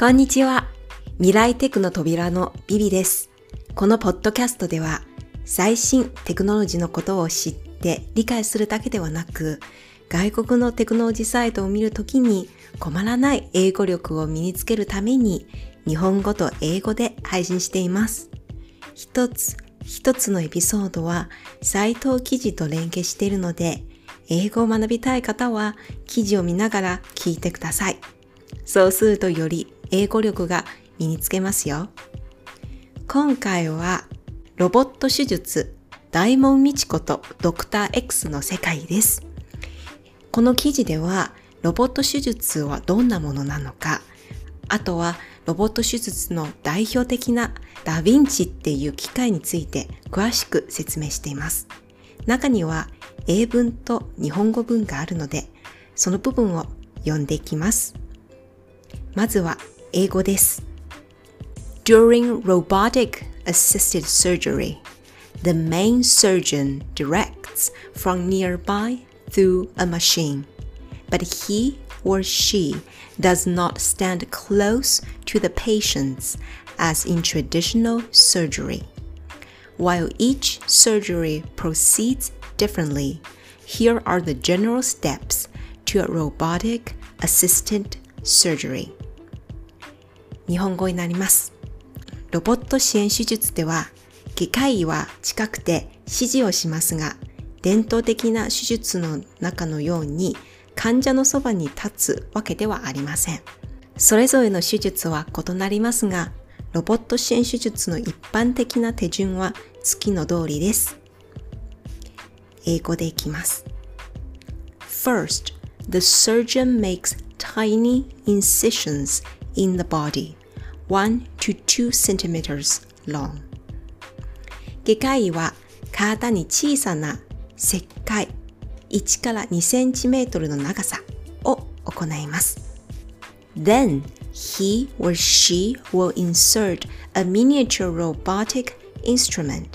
こんにちは。未来テクの扉のビビです。このポッドキャストでは、最新テクノロジーのことを知って理解するだけではなく、外国のテクノロジーサイトを見るときに困らない英語力を身につけるために、日本語と英語で配信しています。一つのエピソードはサイト記事と連携しているので、英語を学びたい方は記事を見ながら聞いてください。そうするとより英語力が身につけますよ。今回はロボット手術、大門未知子とドクター X の世界です。この記事ではロボット手術はどんなものなのか、あとはロボット手術の代表的なダヴィンチっていう機械について詳しく説明しています。中には英文と日本語文があるので、その部分を読んでいきます。まずは英語です。During robotic assisted surgery, the main surgeon directs from nearby through a machine, but he or she does not stand close to the patients as in traditional surgery. While each surgery proceeds differently, here are the general steps to a robotic assisted surgery. 日本語になります。ロボット支援手術では、機械は近くて指示をしますが、伝統的な手術の中のように患者のそばに立つわけではありません。それぞれの手術は異なりますが、ロボット支援手術の一般的な手順は次の通りです。英語でいきます。First, the surgeon makes tiny incisions in the body, 1 to 2 centimeters long. 外科医は体に小さな切開、1から2センチメートルの長さを行います。Then he or she will insert a miniature robotic instrument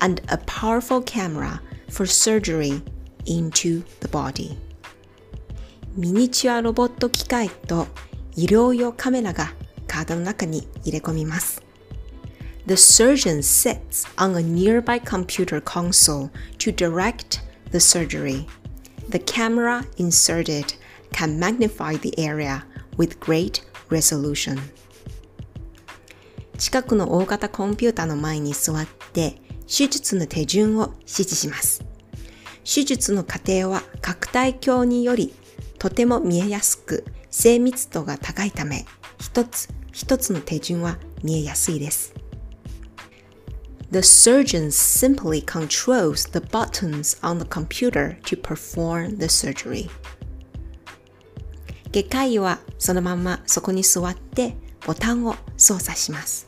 and a powerful camera for surgery into the body. ミニチュアロボット機械と医療用カメラが体の中に入れ込みます。The surgeon sits on a nearby computer console to direct the surgery.The camera inserted can magnify the area with great resolution. 近くの大型コンピュータの前に座って手術の手順を指示します。手術の過程は拡大鏡によりとても見えやすく精密度が高いため、一つの手順は見えやすいです。The surgeon simply controls the buttons on the computer to perform the surgery. 外科医はそのままそこに座ってボタンを操作します。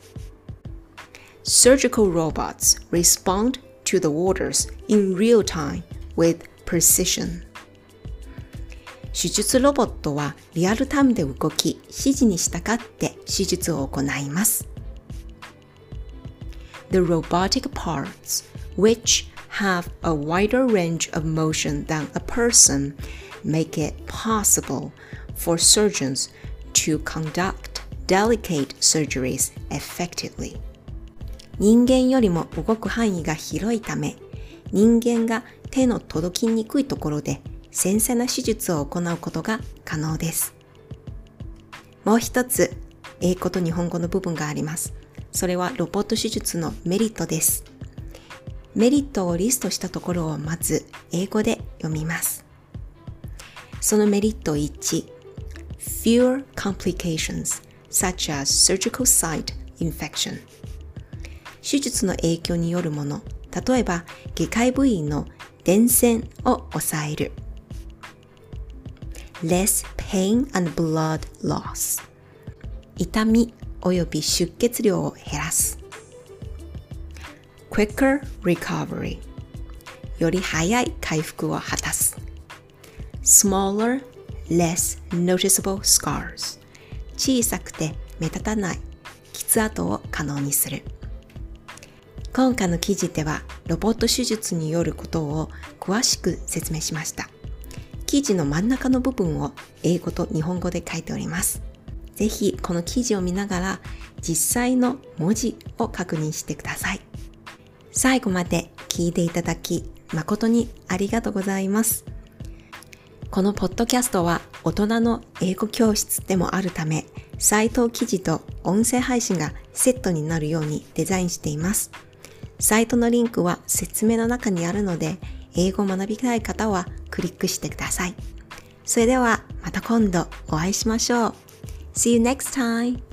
Surgical robots respond to the orders in real time with precision. 手術ロボットはリアルタイムで動き、指示に従って手術を行います。The robotic parts, which have a wider range of motion than a person, make it possible for surgeons to conduct delicate surgeries effectively. 人間よりも動く範囲が広いため、人間が手の届きにくいところで繊細な手術を行うことが可能です。もう一つ、英語と日本語の部分があります。それはロボット手術のメリットです。メリットをリストしたところをまず英語で読みます。そのメリット1、fewer complications such as surgical site infection。手術の影響によるもの、例えば外科部位の伝染を抑える。less pain and blood loss。痛みおよび出血量を減らす。Quicker recovery より早い回復を果たす。Smaller, less noticeable scars 小さくて目立たない傷跡を可能にする。今回の記事ではロボット手術によることを詳しく説明しました。記事の真ん中の部分を英語と日本語で書いております。ぜひこの記事を見ながら実際の文字を確認してください。最後まで聞いていただき誠にありがとうございます。このポッドキャストは大人の英語教室でもあるため、サイト記事と音声配信がセットになるようにデザインしています。サイトのリンクは説明の中にあるので、英語を学びたい方はクリックしてください。それではまた今度お会いしましょう。See you next time!